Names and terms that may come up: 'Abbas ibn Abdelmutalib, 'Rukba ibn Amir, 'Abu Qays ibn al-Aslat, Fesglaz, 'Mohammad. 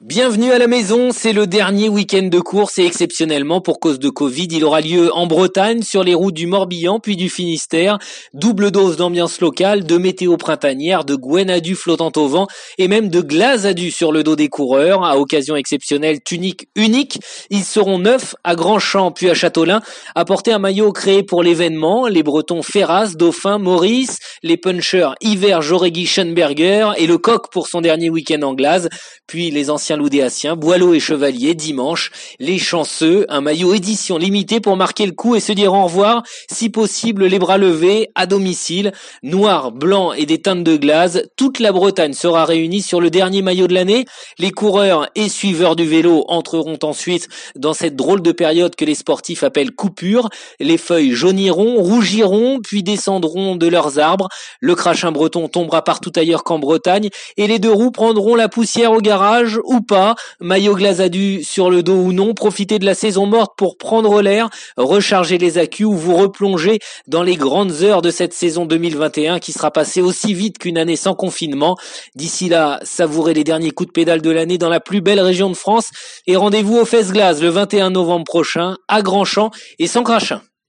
Bienvenue à la maison, c'est le dernier week-end de course et exceptionnellement pour cause de Covid, il aura lieu en Bretagne sur les routes du Morbihan puis du Finistère. Double dose d'ambiance locale, de météo printanière, de Gwen à du flottant au vent et même de glace à du sur le dos des coureurs. À occasion exceptionnelle, tunique unique, ils seront 9 à Grandchamp puis à Châtelain à porter un maillot créé pour l'événement. Les Bretons Ferras, Dauphin, Maurice, les punchers Hiver, Jorégui, Schoenberger et le Coq pour son dernier week-end en glace, puis les anciens Loudéaciens, Boileau et Chevalier, dimanche, les chanceux, un maillot édition limitée pour marquer le coup et se dire au revoir, si possible les bras levés, à domicile, noir, blanc et des teintes de glace, toute la Bretagne sera réunie sur le dernier maillot de l'année, les coureurs et suiveurs du vélo entreront ensuite dans cette drôle de période que les sportifs appellent coupure, les feuilles jauniront, rougiront, puis descendront de leurs arbres, le crachin breton tombera partout ailleurs qu'en Bretagne, et les deux roues prendront la poussière au garage, ou pas, maillot glazadu sur le dos ou non, profitez de la saison morte pour prendre l'air, recharger les accus ou vous replonger dans les grandes heures de cette saison 2021 qui sera passée aussi vite qu'une année sans confinement. D'ici là, savourez les derniers coups de pédale de l'année dans la plus belle région de France et rendez-vous au Fesglaz le 21 novembre prochain à Grandchamp et sans crachin.